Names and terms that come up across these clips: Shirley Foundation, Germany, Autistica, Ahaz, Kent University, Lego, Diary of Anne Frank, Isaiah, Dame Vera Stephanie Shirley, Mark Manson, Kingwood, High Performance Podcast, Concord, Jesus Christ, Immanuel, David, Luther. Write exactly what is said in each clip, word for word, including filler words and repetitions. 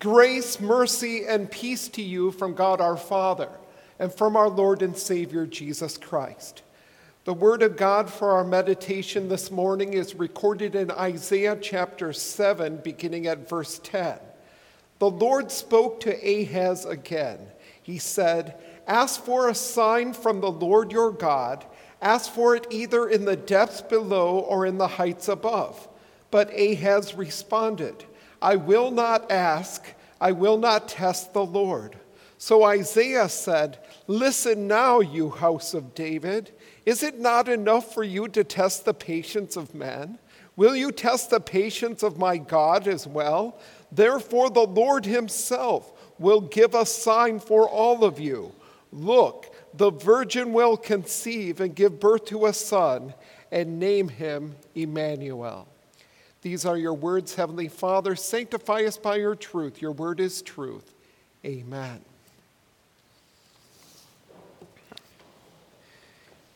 Grace, mercy, and peace to you from God our Father and from our Lord and Savior, Jesus Christ. The word of God for our meditation this morning is recorded in Isaiah chapter seven, beginning at verse ten. The Lord spoke to Ahaz again. He said, "Ask for a sign from the Lord your God. Ask for it either in the depths below or in the heights above." But Ahaz responded, "I will not ask, I will not test the Lord." So Isaiah said, "Listen now, you house of David. Is it not enough for you to test the patience of man? Will you test the patience of my God as well? Therefore the Lord himself will give a sign for all of you. Look, the virgin will conceive and give birth to a son and name him Immanuel." These are your words, Heavenly Father. Sanctify us by your truth. Your word is truth. Amen.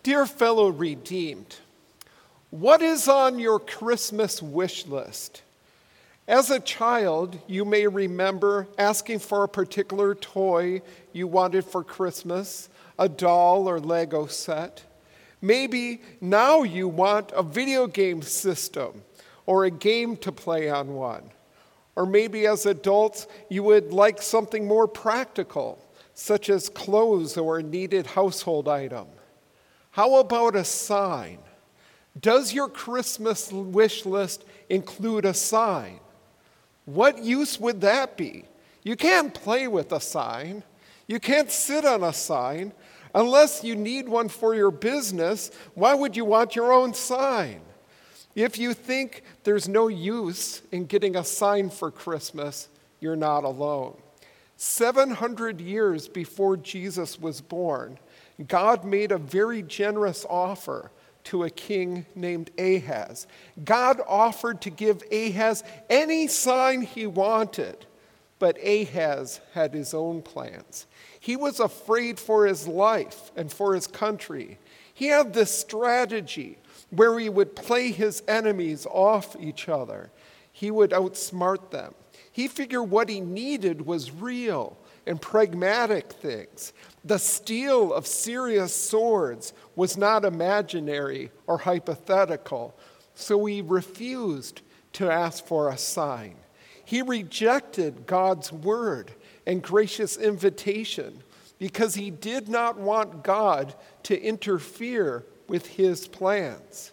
Dear fellow redeemed, what is on your Christmas wish list? As a child, you may remember asking for a particular toy you wanted for Christmas, a doll or Lego set. Maybe now you want a video game system, or a game to play on one. Or maybe as adults, you would like something more practical, such as clothes or a needed household item. How about a sign? Does your Christmas wish list include a sign? What use would that be? You can't play with a sign. You can't sit on a sign. Unless you need one for your business, why would you want your own sign? If you think there's no use in getting a sign for Christmas, you're not alone. seven hundred years before Jesus was born, God made a very generous offer to a king named Ahaz. God offered to give Ahaz any sign he wanted, but Ahaz had his own plans. He was afraid for his life and for his country. He had this strategy where he would play his enemies off each other. He would outsmart them. He figured what he needed was real and pragmatic things. The steel of serious swords was not imaginary or hypothetical, so he refused to ask for a sign. He rejected God's word and gracious invitation because he did not want God to interfere with his plans.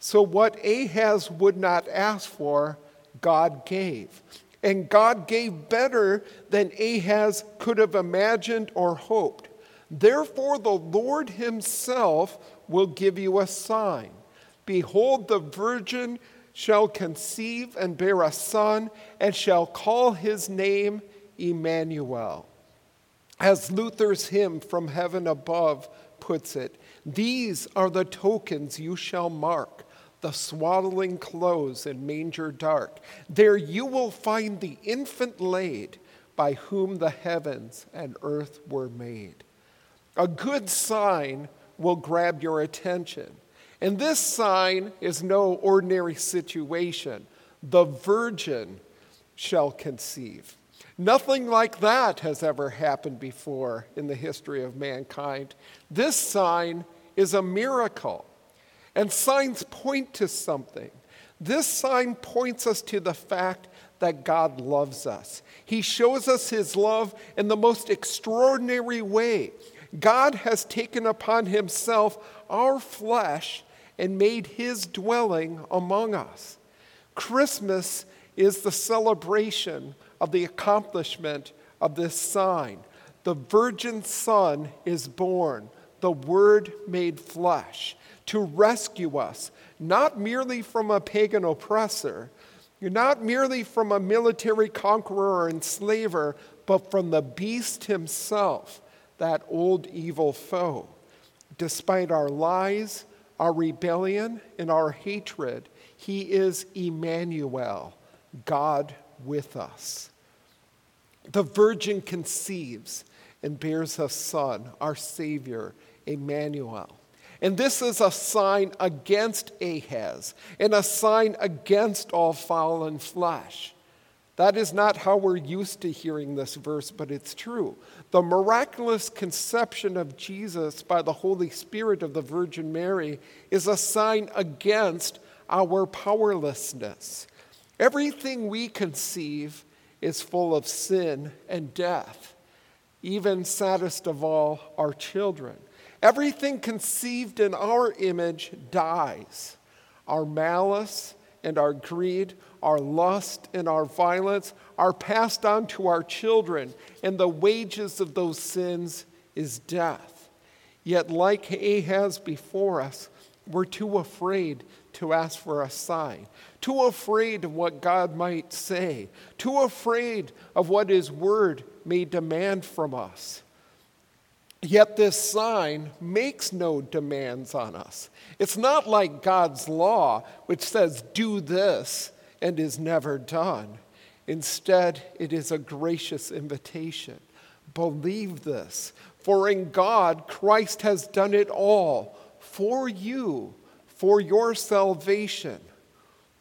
So what Ahaz would not ask for, God gave. And God gave better than Ahaz could have imagined or hoped. Therefore, the Lord himself will give you a sign. Behold, the virgin shall conceive and bear a son, and shall call his name Immanuel. As Luther's hymn From Heaven Above puts it, "These are the tokens you shall mark, the swaddling clothes and manger dark. There you will find the infant laid, by whom the heavens and earth were made." A good sign will grab your attention. And this sign is no ordinary situation. The virgin shall conceive. Nothing like that has ever happened before in the history of mankind. This sign is a miracle, and signs point to something. This sign points us to the fact that God loves us. He shows us his love in the most extraordinary way. God has taken upon himself our flesh and made his dwelling among us. Christmas is the celebration of the accomplishment of this sign. The virgin son is born, the word made flesh, to rescue us, not merely from a pagan oppressor, not merely from a military conqueror or enslaver, but from the beast himself, that old evil foe. Despite our lies, our rebellion, and our hatred, he is Immanuel, God with us. The virgin conceives and bears a son, our Savior, Immanuel. And this is a sign against Ahaz and a sign against all fallen flesh. That is not how we're used to hearing this verse, but it's true. The miraculous conception of Jesus by the Holy Spirit of the Virgin Mary is a sign against our powerlessness. Everything we conceive is full of sin and death, even saddest of all, our children. Everything conceived in our image dies. Our malice and our greed, our lust and our violence are passed on to our children, and the wages of those sins is death. Yet, like Ahaz before us, we're too afraid to ask for a sign, too afraid of what God might say, too afraid of what His Word may demand from us. Yet this sign makes no demands on us. It's not like God's law, which says, do this, and is never done. Instead, it is a gracious invitation. Believe this, for in God, Christ has done it all for you, for your salvation.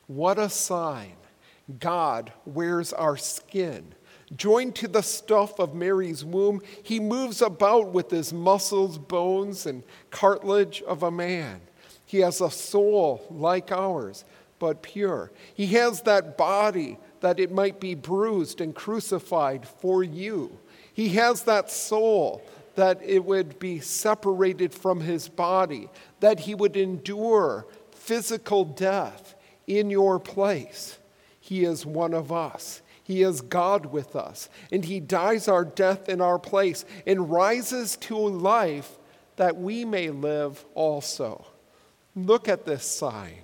What a sign. God wears our skin. Joined to the stuff of Mary's womb, he moves about with his muscles, bones, and cartilage of a man. He has a soul like ours, but pure. He has that body that it might be bruised and crucified for you. He has that soul that it would be separated from his body, that he would endure physical death in your place. He is one of us. He is God with us, and he dies our death in our place and rises to life that we may live also. Look at this sign.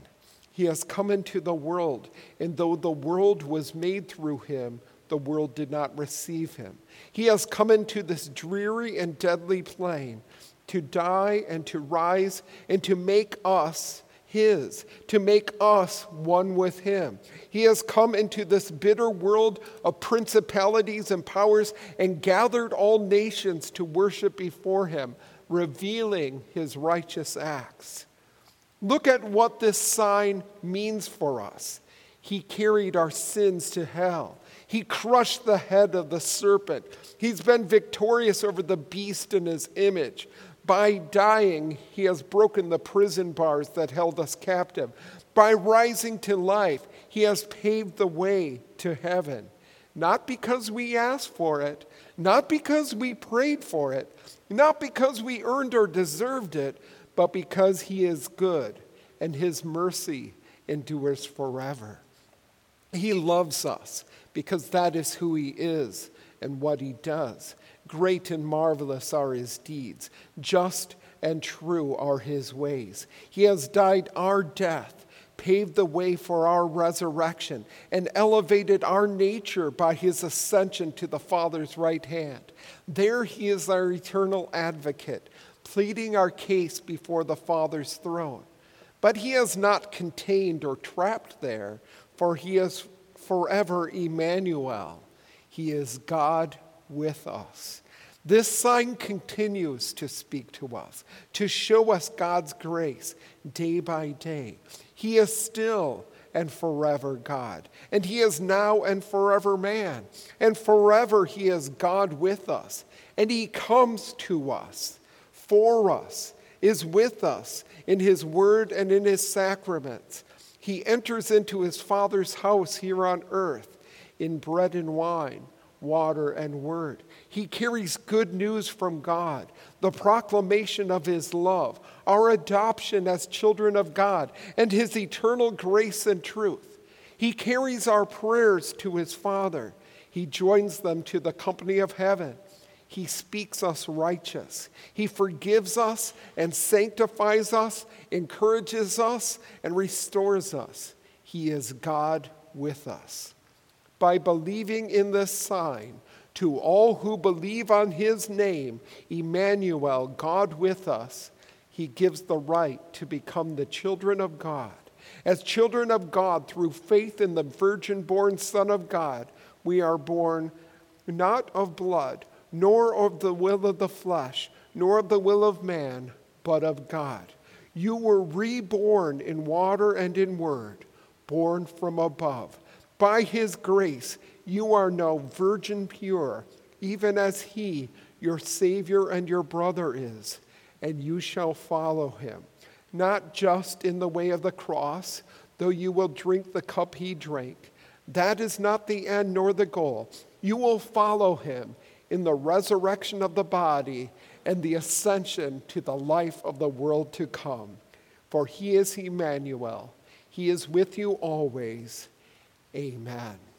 He has come into the world, and though the world was made through him, the world did not receive him. He has come into this dreary and deadly plain to die and to rise and to make us his, to make us one with him. He has come into this bitter world of principalities and powers and gathered all nations to worship before him, revealing his righteous acts. Look at what this sign means for us. He carried our sins to hell. He crushed the head of the serpent. He's been victorious over the beast in his image. By dying, he has broken the prison bars that held us captive. By rising to life, he has paved the way to heaven. Not because we asked for it, not because we prayed for it, not because we earned or deserved it, but because he is good and his mercy endures forever. He loves us because that is who he is and what he does. Great and marvelous are his deeds. Just and true are his ways. He has died our death, paved the way for our resurrection, and elevated our nature by his ascension to the Father's right hand. There he is, our eternal advocate, pleading our case before the Father's throne. But he is not contained or trapped there, for he is forever Immanuel. He is God with us. This sign continues to speak to us, to show us God's grace day by day. He is still and forever God, and he is now and forever man, and forever he is God with us, and he comes to us, for us, is with us in his word and in his sacraments. He enters into his Father's house here on earth in bread and wine, water and word. He carries good news from God, the proclamation of his love, our adoption as children of God, and his eternal grace and truth. He carries our prayers to his Father. He joins them to the company of heaven. He speaks us righteous. He forgives us and sanctifies us, encourages us, and restores us. He is God with us. By believing in this sign, to all who believe on his name, Immanuel, God with us, he gives the right to become the children of God. As children of God, through faith in the virgin-born Son of God, we are born not of blood, nor of the will of the flesh, nor of the will of man, but of God. You were reborn in water and in word, born from above, By his grace, you are now virgin pure, even as he, your Savior and your brother, is, and you shall follow him, not just in the way of the cross, though you will drink the cup he drank. That is not the end nor the goal. You will follow him in the resurrection of the body and the ascension to the life of the world to come. For he is Immanuel. He is with you always. Amen.